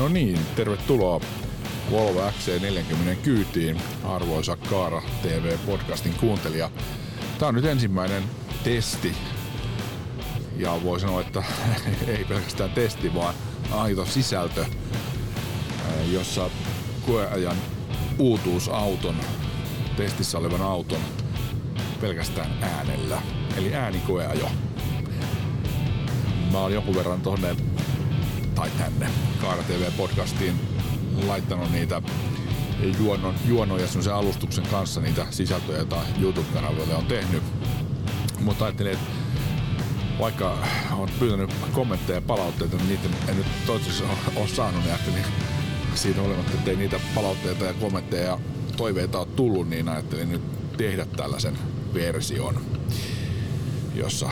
No niin, tervetuloa Volvo XC40 kyytiin, arvoisa Kaara TV podcastin kuuntelija. Tää on nyt ensimmäinen testi. Ja voi sanoa, että ei pelkästään testi, vaan aito sisältö, jossa koeajan uutuusauton, testissä olevan auton, pelkästään äänellä. Eli äänikoeajo. Mä oon jonkun verran tuonne tai tänne Kaara TV podcastiin laittanut niitä juonoja sen alustuksen kanssa, niitä sisältöjä, joita YouTube-kanavalle on tehnyt. Mutta ajattelin, että vaikka on pyytänyt kommentteja ja palautteita, niin niitä en nyt toivottavasti ole saanut. Ajattelin siinä olematta, ettei niitä palautteita ja kommentteja ja toiveita ole tullut, niin ajattelin nyt tehdä tällaisen version, jossa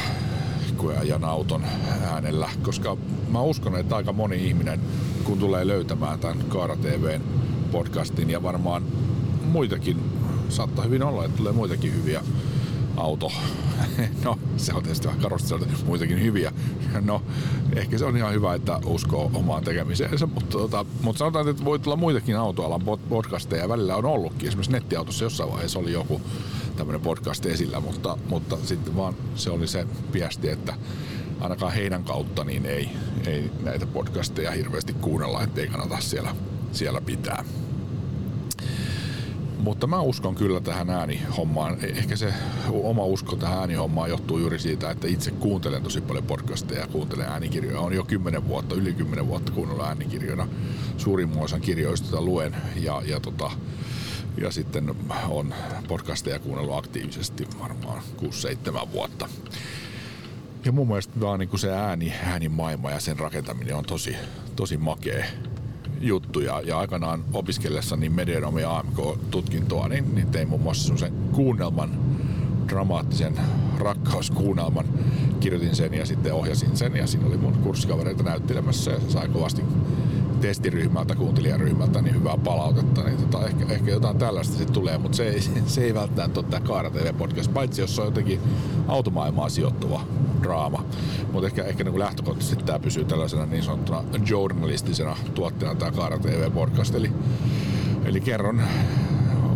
koeajan auton äänellä, koska mä uskon, että aika moni ihminen, kun tulee löytämään tämän Kaara TV:n podcastin ja varmaan muitakin, saattaa hyvin olla, että tulee muitakin hyviä auto. No, se on tietysti vähän karusti, muitakin hyviä. No, ehkä se on ihan hyvä, että uskoo omaan tekemiseensä, mutta sanotaan, että voi tulla muitakin autoalan podcasteja. Välillä on ollutkin, esimerkiksi Nettiautossa jossain vaiheessa oli joku tämmöinen podcast esillä, mutta sitten vaan se oli se viesti, että ainakaan heidän kautta niin ei näitä podcasteja hirveästi kuunnella, ettei kannata siellä pitää. Mutta mä uskon kyllä tähän äänihommaan. Ehkä se oma usko tähän äänihommaan johtuu juuri siitä, että itse kuuntelen tosi paljon podcasteja ja kuuntelen äänikirjoja. On jo 10 vuotta, yli 10 vuotta kuunnella äänikirjoina. Suurin osan kirjoista luen ja sitten on podcasteja kuunnellut aktiivisesti varmaan 6-7 vuotta. Ja mun mielestä vaan niin kuin se äänimaailma ja sen rakentaminen on tosi, tosi makea juttu. Ja aikanaan opiskellessani medianomi- ja AMK-tutkintoa, niin tein muun muassa sen kuunnelman, dramaattisen rakkauskuunnelman. Kirjoitin sen ja sitten ohjasin sen, ja siinä oli mun kurssikavereita näyttelemässä ja sai kovasti testiryhmältä, kuuntelijaryhmältä niin hyvää palautetta, niin ehkä jotain tällaista sitten tulee, mutta se ei välttämättä ole tämä Kaara TV-podcast, paitsi jos se on jotenkin automaailmaan sijoittuva draama. Mutta ehkä niin lähtökohtaisesti tämä pysyy tällaisena niin sanottuna journalistisena tuotteena tämä Kaara TV-podcast, eli kerron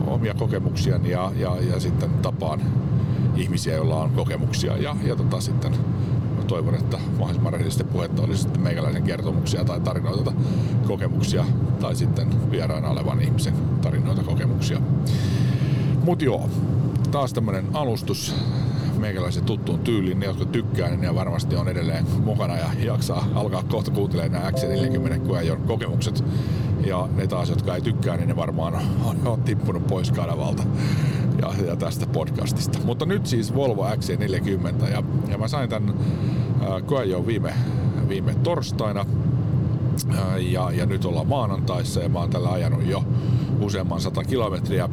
omia kokemuksiani ja sitten tapaan ihmisiä, joilla on kokemuksia ja sitten toivon, että mahdollisimman rehellisesti puhetta olisi sitten meikäläisen kertomuksia tai tarinoita, kokemuksia tai sitten vieraana olevan ihmisen tarinoita, kokemuksia. Mut joo, taas tämmönen alustus meikäläisen tuttuun tyyliin. Ne, jotka tykkää, niin ne varmasti on edelleen mukana ja jaksaa alkaa kohta kuuntelemaan nämä XC40 koeajon kokemukset. Ja ne taas, jotka ei tykkää, niin ne varmaan on tippunut pois kanavalta ja tästä podcastista. Mutta nyt siis Volvo XC40 ja mä sain tän koeajon viime torstaina ja nyt ollaan maanantaissa ja mä oon tällä ajanut jo useamman 100 kilometriä.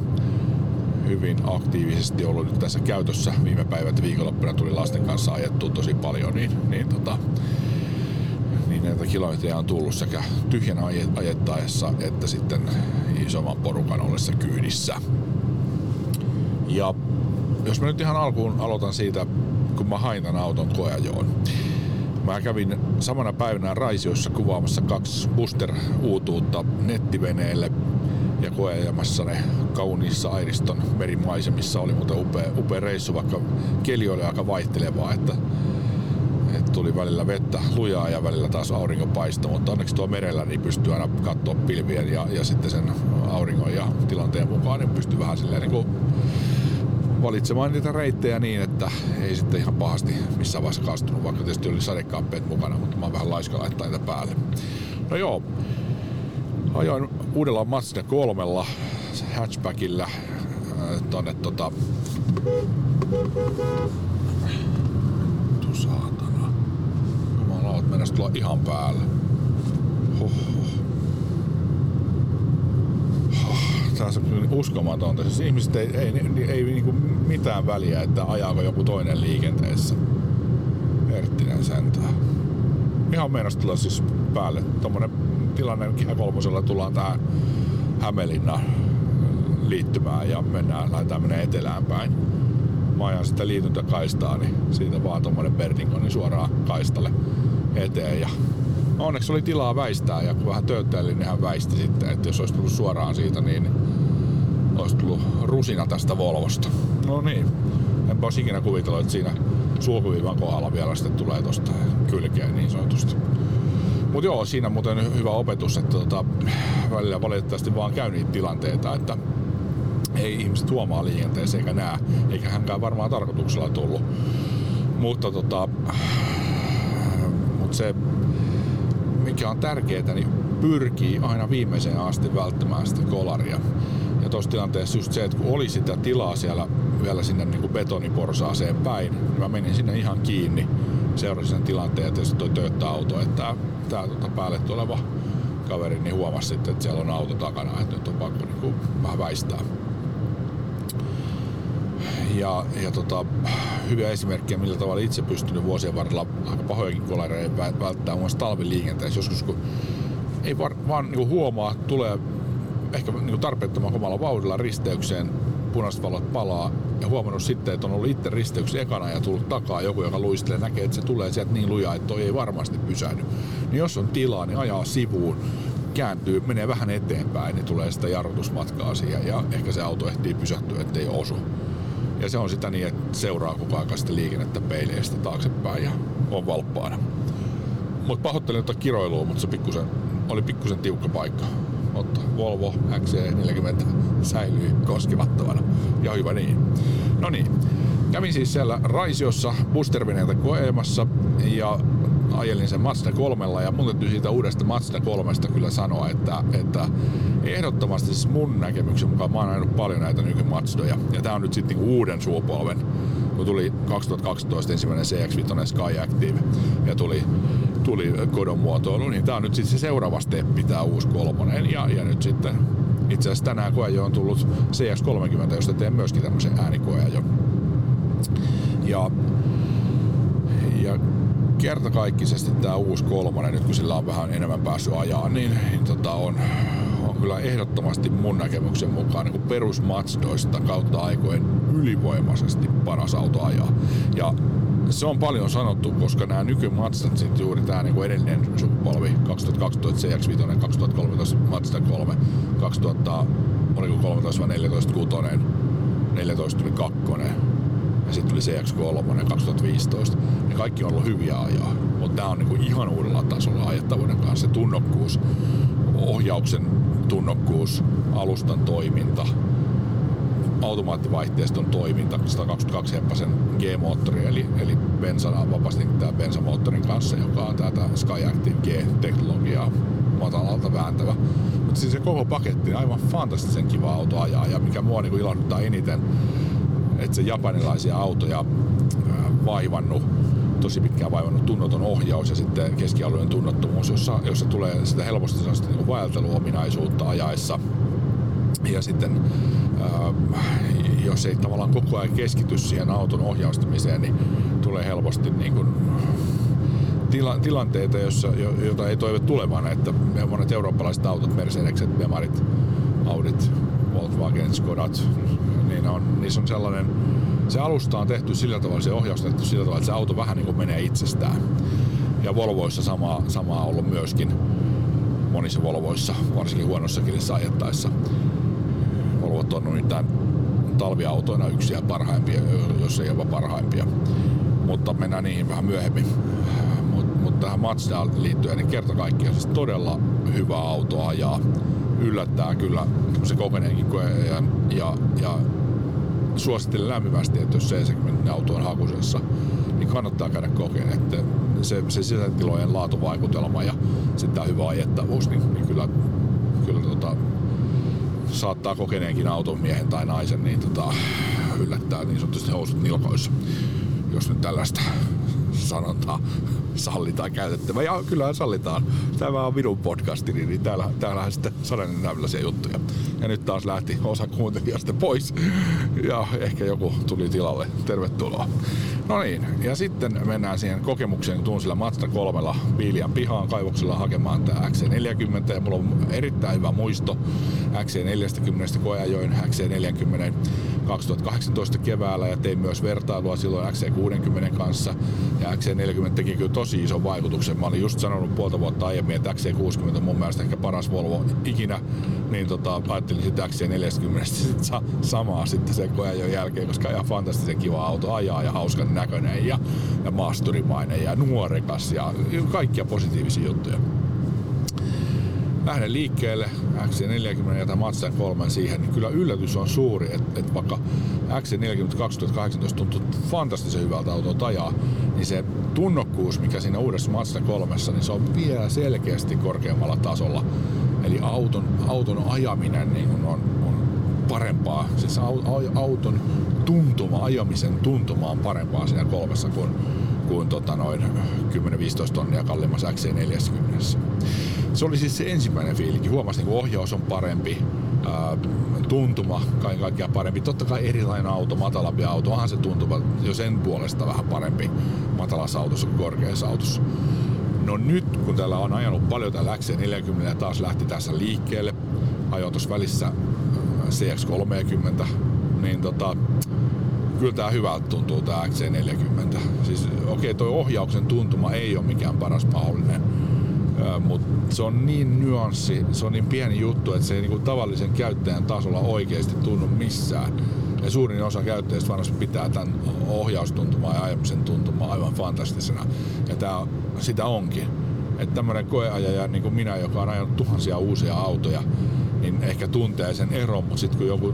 Hyvin aktiivisesti ollut nyt tässä käytössä. Viime päivät viikonloppuna tuli lasten kanssa ajettua tosi paljon, niin näitä kilometrejä on tullut sekä tyhjänä ajettaessa että sitten isomman porukan ollessa kyydissä. Ja jos mä nyt ihan alkuun aloitan siitä, kun mä hain tämän auton koeajoon. Mä kävin samana päivänä Raisiossa kuvaamassa 2 Buster-uutuutta nettiveneelle ja koeajamassa ne kauniissa Airiston merimaisemissa. Oli muuten upea reissu, vaikka keli oli aika vaihtelevaa, että tuli välillä vettä lujaa ja välillä taas aurinko paistoi, mutta onneksi tuo merellä niin pystyy aina katsoa pilvien ja sitten sen auringon ja tilanteen mukaan niin pystyy vähän silleen niin kuin valitsemaan niitä reittejä niin, että ei sitten ihan pahasti missään vaiheessa kastunut, vaikka tietysti oli sadekaappeet mukana, mutta mä oon vähän laiska laittaa niitä päälle. No joo, ajoin uudella Mazda 3:lla hatchbackillä tonne saatana. Jumala, oot mennäs tulla ihan päälle. Tää on uskomatonta. Siis ihmiset ei niinku mitään väliä, että ajaako joku toinen liikenteessä. Herttinen sentää. Ihan mennäs tulla siis päälle. Tommonen tilanne Kihä kolmosella tullaan tähän Hämeenlinnan liittymään ja lähdetään etelään päin. Mä ajan sitä liityntäkaistaa, niin siitä vaan tommonen Berlingo niin suoraan kaistalle eteen ja No onneksi oli tilaa väistää ja kun vähän töyttäili, niin hän väisti sitten, että jos olisi tullut suoraan siitä, niin olisi tullut rusina tästä Volvosta. No niin, enpä olisi ikinä kuvitellut, että siinä sulkuviivan kohdalla vielä sitten tulee tuosta kylkeen niin sanotusti. Mut joo, siinä muuten hyvä opetus, että välillä valitettavasti vaan käy niitä tilanteita, että ei ihmiset huomaa liikenteessä eikä näe, eikä hänkään varmaan tarkoituksella tullut. Mutta se, mikä on tärkeetä, niin pyrkii aina viimeiseen asti välttämään sitä kolaria. Ja tuossa tilanteessa just se, että kun oli sitä tilaa siellä vielä sinne niin kuin betoniporsaaseen päin, niin mä menin sinne ihan kiinni. Seurasin sen tilanteen ja tietysti toi tööttöauto, että tää päälle tuleva kaveri niin huomasi sitten, että siellä on auto takana, että nyt on pakko niin kuin vähän väistää. Ja hyviä esimerkkejä, millä tavalla itse pystynyt vuosien varrella aika pahojakin kolareja välttämään muun muassa talviliikenteessä. Joskus kun ei vaan niin kuin huomaa, tulee ehkä niin kuin tarpeettoman komalla vauhdilla risteykseen, punaiset valot palaa ja huomannut sitten, että on ollut itse risteyksen ekana ja tullut takaa joku, joka luistelee, näkee, että se tulee sieltä niin lujaa, että toi ei varmasti pysähdy. Niin jos on tilaa, niin ajaa sivuun, kääntyy, menee vähän eteenpäin, niin tulee sitä jarrutusmatkaa siihen ja ehkä se auto ehtii pysähtyä, ettei osu. Ja se on sitä niin, että seuraa koko ajan sitä liikennettä peileistä taaksepäin ja on valppaana. Mut pahoittelen jotain kiroilua, mutta se oli pikkusen tiukka paikka. Mutta Volvo XC40 säilyi koskemattomana. Ja hyvä niin. No niin, kävin siis siellä Raisiossa Buster-Vineltä koeemassa ja ajelin sen Mazda 3:lla ja mun täytyy siitä uudesta Mazda 3:sta kyllä sanoa, että ehdottomasti siis mun näkemyksen mukaan mä oon ajanut paljon näitä nyky-Mazdoja ja tää on nyt sitten niinku uuden suupolven, kun tuli 2012 ensimmäinen CX-5 SkyActiv ja tuli kodon muotoilu, niin tää on nyt sitten se seuraava steppi, tää uusi 3 ja nyt sitten itse asiassa tänään koeajoon on tullut CX-30, josta teen myöskin tämmöisen äänikoeajon. Ja kertakaikkisesti tämä uusi 3, nyt kun sillä on vähän enemmän päässyt ajaa, niin on kyllä ehdottomasti mun näkemyksen mukaan niin perusmatstoista kautta aikojen ylivoimaisesti paras auto ajaa. Ja se on paljon sanottu, koska nämä nykymatsat, sitten juuri tämä niin edellinen sukupolvi, 2012 CX-5, 2013 Mazda 3, 2013-14 6, 14 tuli 2, ja sitten tuli CX-3 2015. Ne kaikki on ollut hyviä ajaa, mutta nämä on niinku ihan uudella tasolla ajettavuuden kanssa. Se tunnokkuus, ohjauksen tunnokkuus, alustan toiminta, automaattivaihteiston toiminta, 122-heppasen G-moottori, eli bensana vapaasti tämä bensamoottorin kanssa, joka on tätä SkyActiv G-teknologiaa matalalta vääntävä. Mutta siis se koko paketti on aivan fantastisen kiva auto ajaa, ja mikä mua niinku ilahduttaa eniten, että se japanilaisia autoja vaivannut, tosi pitkään vaivannut tunnoton ohjaus ja sitten keskialueen tunnottomuus, jossa tulee sitä helposti niin vaelteluominaisuutta ajaessa. Ja sitten jos ei tavallaan koko ajan keskity siihen auton ohjaustamiseen, niin tulee helposti niin kuin tilanteita, joita ei toive tulevan, että monet eurooppalaiset autot, Mercedekset, Bemarit, Audit, Volkswagen, Skodat, niissä on sellainen, se alusta on tehty sillä tavalla, se ohjaus tehty sillä tavalla, että se auto vähän niin kuin menee itsestään. Ja Volvoissa samaa on ollut myöskin monissa Volvoissa, varsinkin huonossa kilissä ajettaessa. Volvot on nyt talviautoina yksi ja parhaimpia, jos ei jopa parhaimpia. Mutta mennään niihin vähän myöhemmin. Mutta tähän Mazdaan liittyen, niin kerta kaikkiaan siis todella hyvä auto ajaa. Yllättää kyllä se kokeneenkin ja suosittelen lämpimästi, että jos C-segmentin auto on hakusessa, niin kannattaa käydä kokeen, että se sisätilojen laatuvaikutelma ja sitten tämä hyvä ajettavuus, niin kyllä saattaa kokeneenkin automiehen tai naisen niin yllättää niin sanotusti housut nilkoissa, jos nyt tällaista sanontaa sallitaan käytettävä. Ja kyllähän sallitaan. Tämä on minun podcasti, niin täällähän sitten sanon tämmöisiä juttuja. Ja nyt taas lähti osa kuuntelijasta pois. Ja ehkä joku tuli tilalle. Tervetuloa. No niin, ja sitten mennään siihen kokemukseen, kun tuun sillä Mazda 3:lla Piilian pihaan kaivoksella hakemaan tämä XC40. Ja mulla on erittäin hyvä muisto XC40 koeajoin XC40 2018 keväällä ja tein myös vertailua silloin XC60 kanssa ja ja XC40 teki kyllä tosi ison vaikutuksen. Mä olin just sanonut puolta vuotta aiemmin, että XC60 on mun mielestä ehkä paras Volvo ikinä, niin ajattelin sitä XC40 sit samaa sitten sen koeajon jälkeen, koska ihan fantastisen kiva auto ajaa ja hauskan näköinen ja maasturimainen ja nuorekas ja kaikkia positiivisia juttuja. Lähden liikkeelle XC40 ja tämän Mazdan 3 siihen, niin kyllä yllätys on suuri, että vaikka XC40 2018 tuntuu fantastisen hyvältä autoa ajaa, niin se tunnokkuus, mikä siinä uudessa Mazdan 3:ssa, niin se on vielä selkeästi korkeammalla tasolla. Eli auton ajaminen niin on parempaa, siis auton tuntuma, ajamisen tuntuma on parempaa siinä kolmessa kuin 10-15 tonnia kalliimmassa XC40. Se oli siis se ensimmäinen fiilinki. Huomasin, että ohjaus on parempi, tuntuma kaiken kaikkiaan parempi. Totta kai erilainen auto, matalampi auto, onhan se tuntuma jo sen puolesta vähän parempi matalassa autossa kuin korkeassa autossa. No nyt, kun täällä on ajanut paljon tällä XC40 taas lähti tässä liikkeelle, ajoin tuossa välissä CX-30, niin kyllä tää hyvältä tuntuu tää XC40. Siis okei, toi ohjauksen tuntuma ei ole mikään paras mahdollinen, mutta se on niin nyanssi, se on niin pieni juttu, että se ei niinku tavallisen käyttäjän tasolla oikeasti tunnu missään. Ja suurin osa käyttäjistä varmasti pitää tämän ohjaustuntumaa ja ajamisen tuntumaa aivan fantastisena. Ja tää, sitä onkin. Että tämmönen koeajaja niin kuin minä, joka on ajanut tuhansia uusia autoja, niin ehkä tuntee sen eron, mutta sitten kun joku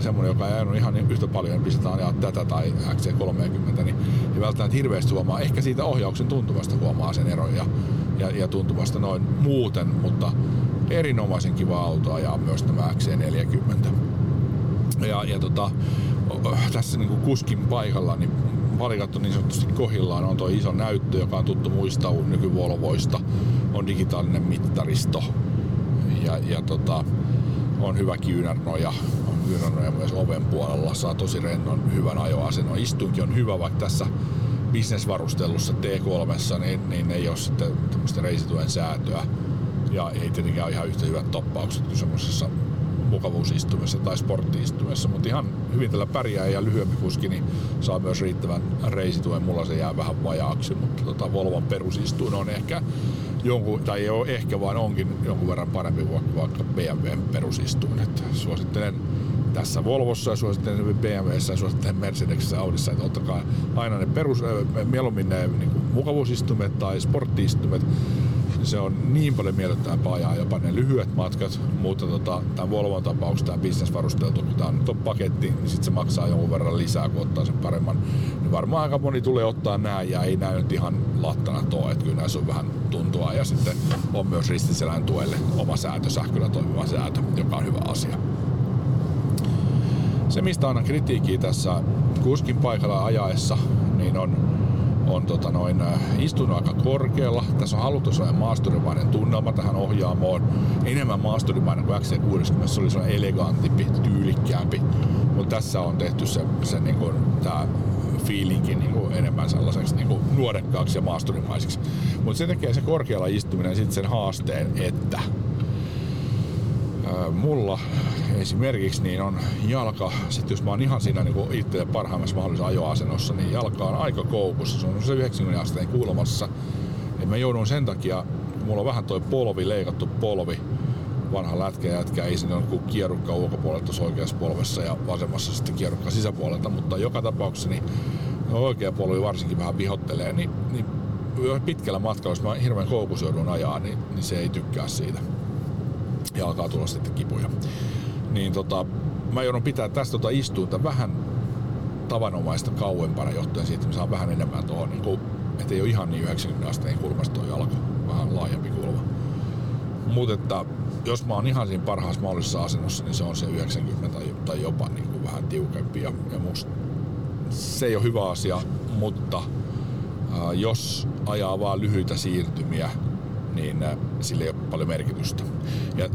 semmoinen, joka ei ajanut ihan yhtä paljon, niin pistetään ajaa tätä tai XC30, niin ei välttämättä hirveästi huomaa. Ehkä siitä ohjauksen tuntumasta huomaa sen eron ja tuntumasta noin muuten, mutta erinomaisen kiva auto ajaa myös tämä XC40. Tässä niin kuin kuskin paikalla niin parikat on niin sanotusti kohillaan, on tuo iso näyttö, joka on tuttu muista nykyvolvoista, on digitaalinen mittaristo ja on hyvä kyynärnoja, myös oven puolella, saa tosi rennon hyvän ajoasennon. Istuinkin on hyvä, vaikka tässä bisnesvarustellussa T3:ssa niin ei ole sitten tämmöistä reisituen säätöä ja ei tietenkään ole ihan yhtä hyvät toppaukset kuin semmoisessa mukavuusistumessa tai sporttiistumessa, mutta ihan hyvin tällä pärjää ja lyhyempi kuski niin saa myös riittävän reisituen. Mulla se jää vähän vajaaksi, mutta Volvon perusistuin on ehkä jonkun, tai ei ole ehkä, vaan onkin jonkun verran parempi vaikka BMW:n perusistuin. Että suosittelen tässä Volvossa ja suosittelen BMW:ssä ja suosittelen Mercedesissa, Audissa, että ottakaa aina ne mieluummin ne niin mukavuusistumet tai sporttiistumet. Se on niin paljon miellyttävämpää ajaa jopa ne lyhyet matkat, mutta tämän Volvon tapauksessa tämä bisnesvarusteltu, kun tämä on nyt paketti, niin sitten se maksaa jonkun verran lisää, kun ottaa sen paremman. Niin varmaan aika moni tulee ottaa nämä ja ei näy nyt ihan lattana tuo, että kyllä näissä on vähän tuntua ja sitten on myös ristiselän tuelle oma säätö, sähköllä toimiva säätö, joka on hyvä asia. Se mistä annan kritiikkiä tässä kuskin paikalla ajaessa, niin on istunut aika korkealla. Tässä on haluttu sellainen maasturimainen tunnelma tähän ohjaamoon. Enemmän maasturimainen kuin XC60. Se oli sellainen elegantimpi, tyylikkäämpi. Mutta tässä on tehty se niin kuin, tää fiilinki niin kuin enemmän sellaiseksi niin kuin nuorekkaaksi ja maasturimaiseksi. Mutta se tekee se korkealla istuminen sitten sen haasteen, että mulla esimerkiksi niin on jalka, sit jos mä oon ihan siinä niin itse parhaimmassa mahdollisessa ajoasennossa, niin jalka on aika koukussa, se on se 90 asteen kulmassa. Ja mä joudun sen takia, mulla on vähän toi leikattu polvi, vanha lätkä, ei siinä ole kuin kierukka ulkopuolelta tuossa oikeassa polvessa ja vasemmassa sitten kierukka sisäpuolelta, mutta joka tapauksessa niin oikea polvi varsinkin vähän vihottelee, niin pitkällä matkalla, jos mä hirveän koukussa joudun ajaa, niin se ei tykkää siitä. Ja alkaa tulla sitten kipuja. Niin mä joudun pitää tästä istuinta vähän tavanomaista kauempana johtuen siitä, että saan vähän enemmän tuohon, niin että ei ole ihan niin 90 asteen kulmasta tuo jalka, vähän laajempi kulma. Mutta jos mä oon ihan siinä parhaassa mahdollisessa asennossa, niin se on se 90 tai jopa niin vähän tiukempi. Ja musta se ei ole hyvä asia, mutta jos ajaa vaan lyhyitä siirtymiä, niin sillä ei ole paljon merkitystä.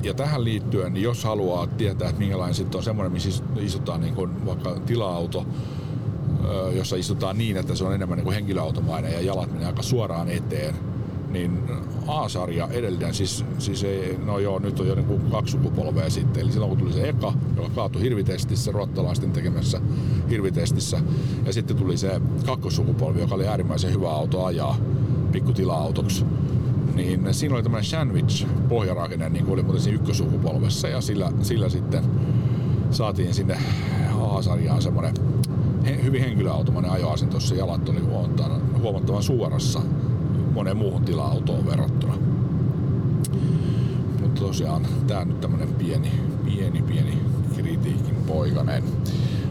Ja tähän liittyen, niin jos haluaa tietää, että minkälainen sitten on semmoinen, missä istutaan niin kuin vaikka tila-auto, jossa istutaan niin, että se on enemmän niin kuin henkilöautomainen ja jalat menee aika suoraan eteen, niin A-sarja edellinen, siis ei, no joo, nyt on jo niin kuin 2 sukupolvea sitten, eli silloin kun tuli se eka, joka kaatui hirvitestissä, ruottalaisten tekemässä hirvitestissä, ja sitten tuli se kakkosukupolvi, joka oli äärimmäisen hyvä auto ajaa pikkutila-autoksi, niin siinä oli tämmöinen sandwich-pohjarakenne, niin kuin oli muuten siinä ykkösukupolvessa, ja sillä sitten saatiin sinne A-sarjaan semmoinen hyvin henkilöautomainen ajoasento, jossa jalat oli huomattavan suorassa moneen muuhun tila-autoon verrattuna. Mutta tosiaan tää on nyt tämmönen pieni kritiikin poikainen.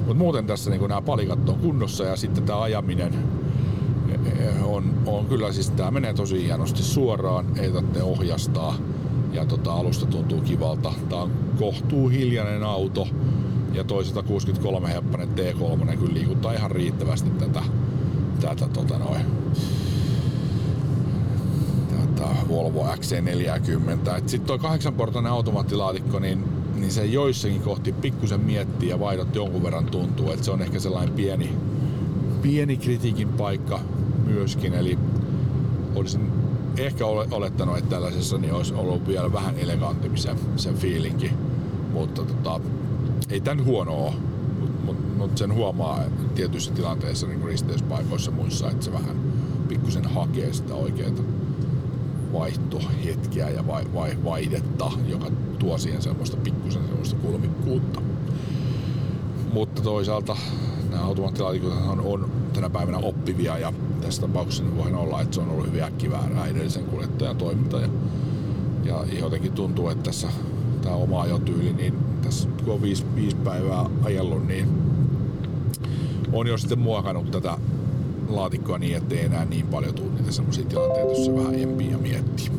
Mut muuten tässä niinku nämä palikat on kunnossa ja sitten tää ajaminen on kyllä siis tää menee tosi hienosti suoraan, ei tarvitse ohjastaa ja alusta tuntuu kivalta. Tää on kohtuuhiljainen auto ja toisaalta 63-heppainen T3 kyllä liikuttaa ihan riittävästi tätä Volvo XC40. Sitten tuo 8-portainen automaattilaatikko, niin se joissakin kohti pikkusen miettii ja vaihdot jonkun verran tuntuu. Et se on ehkä sellainen pieni kritiikin paikka myöskin. Eli olisin ehkä olettanut, että tällaisessa niin olisi ollut vielä vähän elegantimpi se fiilinki. Mutta ei tän huono ole, mutta sen huomaa tietyissä tilanteissa, niin kuin risteyspaikoissa muissa, että se vähän pikkusen hakee sitä oikeeta vaihtohetkiä ja vaihdetta, joka tuo siihen semmoista pikkusen semmoista kulmikkuutta. Mutta toisaalta nämä automaattilaatikot on tänä päivänä oppivia ja tässä tapauksessa voi olla, että se on ollut hyvin äkkiväärää edellisen kuljettajan toiminta ja jotenkin tuntuu, että tässä tämä oma ajotyyli, niin tässä kun on 5 päivää ajellut, niin on jo sitten muokannut tätä laatikkoa niin, ettei enää niin paljon tule niitä semmoisia tilanteita, jossa vähän empii ja miettii.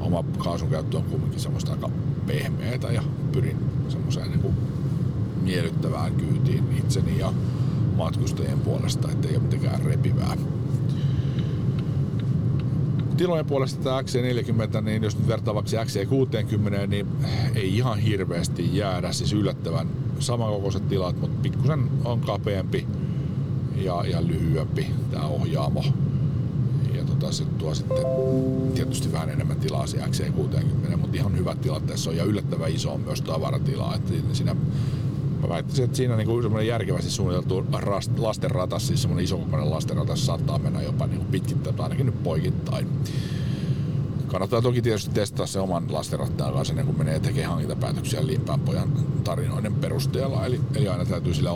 Oma kaasunkäyttö on kuitenkin semmoista aika pehmeätä ja pyrin semmoiseen niin miellyttävään kyytiin itseni ja matkustajien puolesta, ettei ole mitenkään repivää. Tilojen puolesta tämä XC40, niin jos nyt vertaa vaikka XC60, niin ei ihan hirveästi jäädä, siis yllättävän samankokoiset tilat, mutta pikkusen on kapeampi ja lyhyempi tämä ohjaamo. Ja se tuo sitten tietysti vähän enemmän tilaa se XC60, mutta ihan hyvät tilat tässä on ja yllättävän iso on myös tavaratilaa. Mä väittäisin, että siinä niinku semmoinen järkevästi suunniteltu lastenratas, siis semmoinen isokokoinen lastenratas saattaa mennä jopa niinku pitkittäin, ainakin nyt poikittain. Kannattaa toki tietysti testata se oman lastenrattaan kanssa ennen kuin menee tekemään hankintapäätöksiä Limpäänpojan tarinoiden perusteella. Eli aina täytyy sillä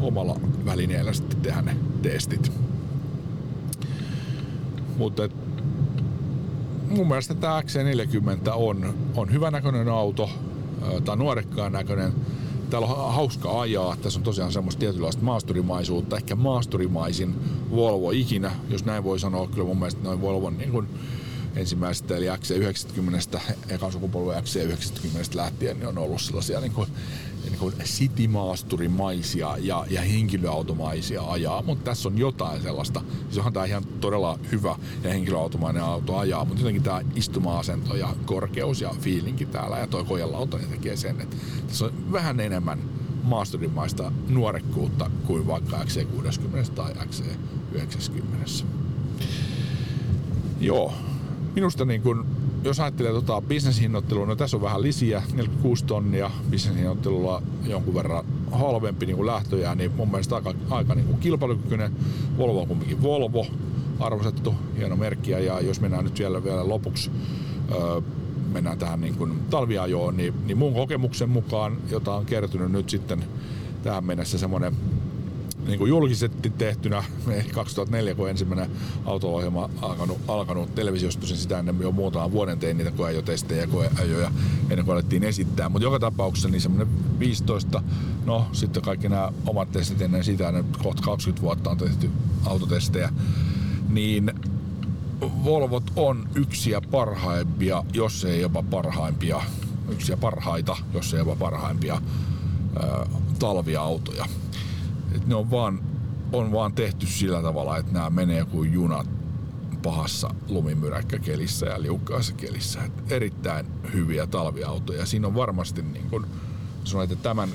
omalla välineellä sitten tehdä ne testit. Mutta mun mielestä tämä XC40 on hyvänäköinen auto, tai nuorekkaan näköinen. Täällä on hauska ajaa. Tässä on tosiaan semmoista tietynlaista maasturimaisuutta, ehkä maasturimaisin Volvo ikinä, jos näin voi sanoa. Kyllä mun mielestä noin Volvon niin kun ensimmäisestä eli XC90, ekan sukupolven XC90 lähtien, niin on ollut sellaisia niin kuin city-maasturimaisia ja henkilöautomaisia ajaa, mutta tässä on jotain sellaista. Siis onhan tää ihan todella hyvä ja henkilöautomainen auto ajaa, mutta jotenkin tää istuma-asento ja korkeus ja fiilinki täällä ja toi kojelauta tekee sen, että tässä on vähän enemmän maasturimaista nuorekkuutta kuin vaikka XC60 tai XC90. Joo. Minusta niin kun, jos ajattelee bisneshinnoittelua, no tässä on vähän lisiä, 46 000 bisneshinnoittelulla jonkun verran halvempi niin lähtöjä, niin mun mielestä aika niin kilpailukykyinen. Volvo on kumminkin Volvo, arvostettu, hieno merkkiä, ja jos mennään nyt vielä lopuksi, mennään tähän niin kun talviajoon, niin mun kokemuksen mukaan, jota on kertynyt nyt sitten tähän mennessä semmoinen niin julkisesti tehtynä 2004, kun ensimmäinen auto-ohjelma alkanut televisiosta, sitä ennen jo muutaman vuoden tein niitä koeajotestejä ja koeajoja ennen kuin alettiin esittää. Mutta joka tapauksessa niin semmoinen 15, no sitten kaikki nämä omat testit ennen sitä, ennen kohta 20 vuotta on tehty autotestejä, niin Volvot on yksiä parhaimpia, jos ei jopa parhaimpia, yksiä parhaita, jos ei jopa parhaimpia talviautoja. Et ne on vaan tehty sillä tavalla, että nämä menee kuin junat pahassa lumimyräkkäkelissä ja liukkaassa kelissä. Et erittäin hyviä talviautoja. Siinä on varmasti, niin kun sanoin, että tämän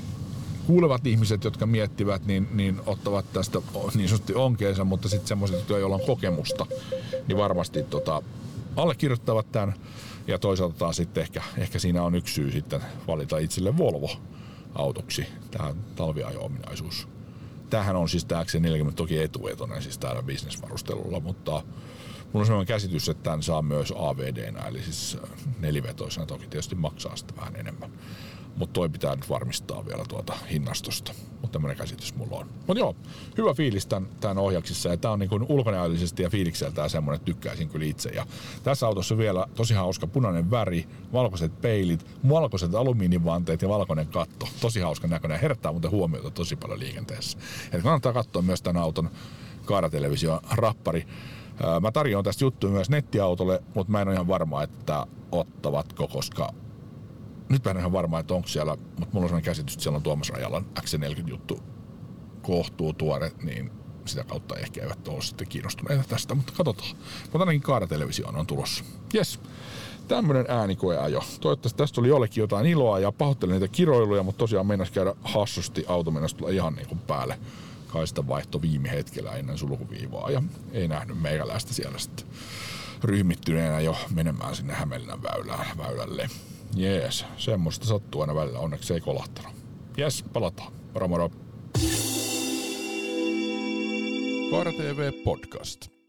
kuulevat ihmiset, jotka miettivät, niin ottavat tästä niin sanotusti onkeensa, mutta sitten semmoiset, joilla on kokemusta, niin varmasti allekirjoittavat tämän. Ja toisaalta taas sitten ehkä siinä on yksi syy sitten valita itselle Volvo autoksi tämä talviajo-ominaisuus. Tämähän on siis tämä XC40 toki etuetoinen siis täällä bisnesvarustelulla, mutta mulla on sellainen käsitys, että tämän saa myös AVD-nä, eli siis nelivetoisena toki tietysti maksaa sitä vähän enemmän. Mutta toi pitää nyt varmistaa vielä tuota hinnastosta. Mutta tämmöinen käsitys mulla on. Mut joo, hyvä fiilis tämän ohjaksissa. Ja tää on niin ulkonäöllisesti ja fiilikseltään semmonen, että tykkäisin kyllä itse. Ja tässä autossa vielä tosi hauska punainen väri, valkoiset peilit, valkoiset alumiinivanteet ja valkoinen katto. Tosi hauska näköinen. Herättää muuten huomiota tosi paljon liikenteessä. Et kannattaa katsoa myös tämän auton Kaara Television -rappari. Mä tarjoan tästä juttuja myös nettiautolle, mutta mä en ole ihan varma, että ottavatko, koska nyt mä en ihan varma, että onko siellä, mutta mulla on sellainen käsitys, että siellä on Tuomas Rajalan XC40-juttu kohtuu tuore, niin sitä kautta ehkä eivät ole sitten kiinnostuneita tästä, mutta katsotaan. Mutta ainakin Kaara Televisioon on tulossa. Jes, tämmönen äänikoeajo. Toivottavasti tästä oli jollekin jotain iloa ja pahoittelen niitä kiroiluja, mutta tosiaan meinas käydä hassusti automenossa tulla ihan niin kuin päälle. Kaista vaihto viime hetkellä ennen sulkuviivaa ja ei nähnyt meikäläistä siellä sitten ryhmittyneenä jo menemään sinne Hämeenlinnan väylälle. Jees, semmoista sattuu aina välillä, onneksi se ei kolahtanut. Jees, palataan. Moro moro. Kaara TV Podcast.